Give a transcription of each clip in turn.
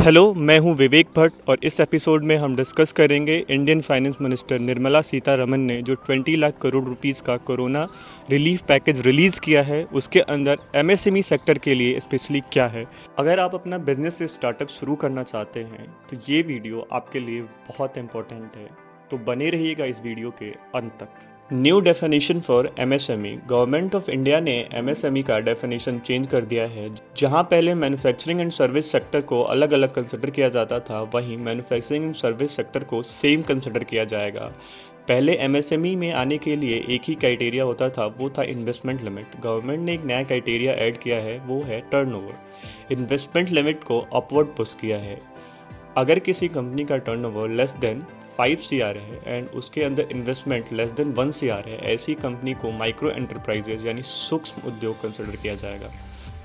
Hello, मैं हूं विवेक भट्ट और इस एपिसोड में हम डिस्कस करेंगे Indian finance minister Nirmala Sitharaman ने जो 20 लाख करोड़ रुपीस का कोरोना रिलीफ पैकेज रिलीज़ किया है, उसके अंदर एमएसएमई सेक्टर के लिए स्पेशली क्या है। अगर आप अपना बिजनेस या स्टार्टअप शुरू करना चाहते हैं तो ये वीडियो आपके लिए बहुत इंपॉर्टेंट है, तो बने रहिएगा इस वीडियो के अंत तक। New definition for MSME. Government of India ने एमएसएमई का डेफिनेशन चेंज कर दिया है। जहां पहले मैन्युफैक्चरिंग एंड सर्विस सेक्टर को अलग अलग कंसिडर किया जाता था, वहीं मैन्युफैक्चरिंग एंड सर्विस सेक्टर को सेम कंसिडर किया जाएगा। पहले एमएसएमई में आने के लिए एक ही क्राइटेरिया होता था, वो था इन्वेस्टमेंट लिमिट। गवर्नमेंट ने एक नया क्राइटेरिया ऐड किया है, वो है टर्नओवर। इन्वेस्टमेंट लिमिट को अपवर्ड पुश किया है। अगर किसी कंपनी का टर्नओवर लेस देन 5 CR है एंड उसके अंदर इन्वेस्टमेंट लेस देन 1 CR है, ऐसी कंपनी को माइक्रो एंटरप्राइजेज यानी सूक्ष्म उद्योग कंसिडर किया जाएगा।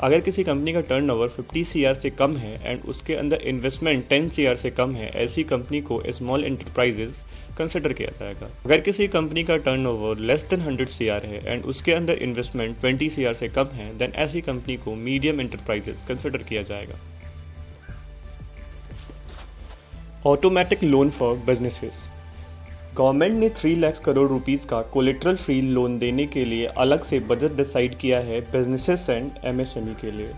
अगर किसी कंपनी का टर्नओवर 50 CR से कम है एंड उसके अंदर इन्वेस्टमेंट 10 CR से कम है, ऐसी कंपनी को स्मॉल एंटरप्राइजेज कंसिडर किया जाएगा। अगर किसी कंपनी का टर्नओवर लेस देन 100 CR है एंड उसके अंदर इन्वेस्टमेंट 20 CR से कम है, देन ऐसी कंपनी को मीडियम एंटरप्राइजेज कंसिडर किया जाएगा। Automatic loan for businesses. Government ने 3 लाख करोड़ रुपीस का कोलेटरल फ्री लोन देने के लिए अलग से बजट डिसाइड किया है बिजनेसेस एंड एमएसएमई के लिए।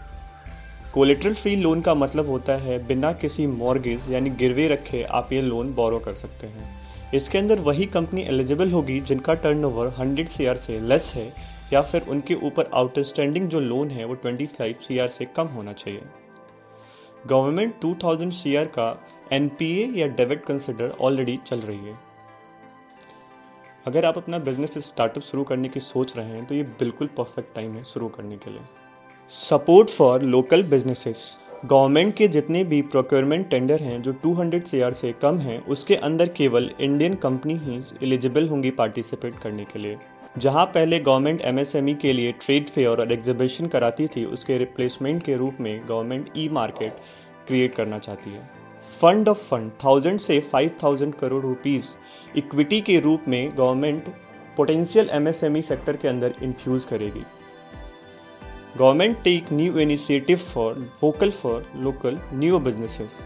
कोलेटरल फ्री लोन का मतलब होता है बिना किसी मॉर्गेज यानी गिरवी रखे आप ये लोन बोरो कर सकते हैं। इसके अंदर वही कंपनी एलिजिबल होगी जिनका टर्नओवर 100 सीआर से लेस है या फिर उनके ऊपर आउटस्टैंडिंग जो लोन है वो 25 सीआर से कम होना चाहिए। गवर्नमेंट 2000 सीआर का एनपीए या डेबिट कंसिडर ऑलरेडी चल रही है। अगर आप अपना बिजनेस स्टार्टअप शुरू करने की सोच रहे हैं तो ये बिल्कुल परफेक्ट टाइम है शुरू करने के लिए। Support for local businesses. Government के जितने भी प्रोक्योरमेंट टेंडर हैं जो 200 सीआर से कम हैं, उसके अंदर केवल इंडियन कंपनी ही एलिजिबल होंगी पार्टिसिपेट करने के लिए। जहां पहले गवर्नमेंट एमएसएमई के लिए ट्रेड फेयर और एग्जीबिशन कराती थी, उसके रिप्लेसमेंट के रूप में गवर्नमेंट ई मार्केट क्रिएट करना चाहती है। फंड ऑफ फंड 1000 से 5000 करोड़ रुपीस इक्विटी के रूप में गवर्नमेंट पोटेंशियल एमएसएमई सेक्टर के अंदर इन्फ्यूज करेगी। Government take new initiative for vocal for local new businesses.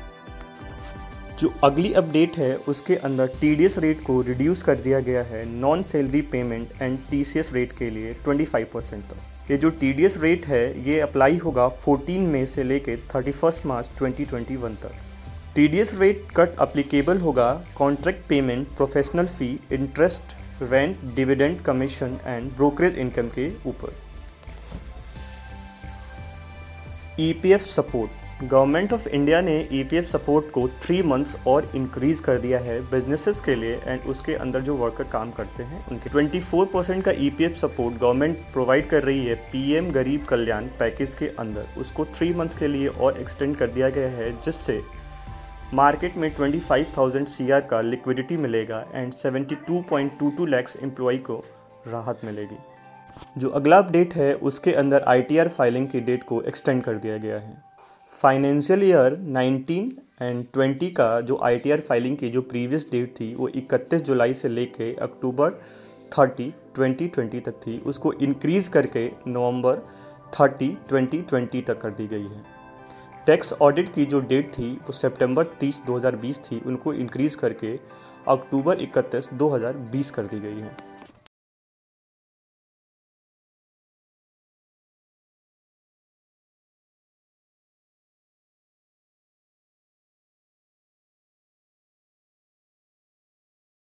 जो अगली अपडेट है उसके अंदर TDS रेट को रिड्यूस कर दिया गया है non salary payment and TCS rate के लिए 25% तक। ये जो TDS रेट है ये अप्लाई होगा 14 मई से लेकर 31 मार्च 2021 तक। TDS रेट कट अप्लीकेबल होगा contract payment, professional fee, interest, rent, dividend, commission and brokerage income के ऊपर। EPF support. Government of India ने EPF सपोर्ट को 3 मंथ्स और इंक्रीज कर दिया है बिजनेसेस के लिए एंड उसके अंदर जो वर्कर काम करते हैं उनके। 24% का EPF सपोर्ट गवर्नमेंट प्रोवाइड कर रही है PM गरीब कल्याण पैकेज के अंदर। उसको 3 मंथ के लिए और एक्सटेंड कर दिया गया है, जिससे मार्केट में 25,000 सीआर का लिक्विडिटी मिलेगा एंड 72.22 लाख एम्प्लॉई को राहत मिलेगी। जो अगला अपडेट है उसके अंदर ITR फाइलिंग की डेट को एक्सटेंड कर दिया गया है। फाइनेंशियल ईयर 19 एंड 20 का जो ITR फाइलिंग की जो प्रीवियस डेट थी वो 31 जुलाई से लेके अक्टूबर 30 2020 तक थी, उसको इंक्रीज करके नवंबर 30 2020 तक कर दी गई है। टैक्स ऑडिट की जो डेट थी वो सितंबर 30 2020 थी, उनको इंक्रीज करके अक्टूबर 31 2020 कर दी गई है।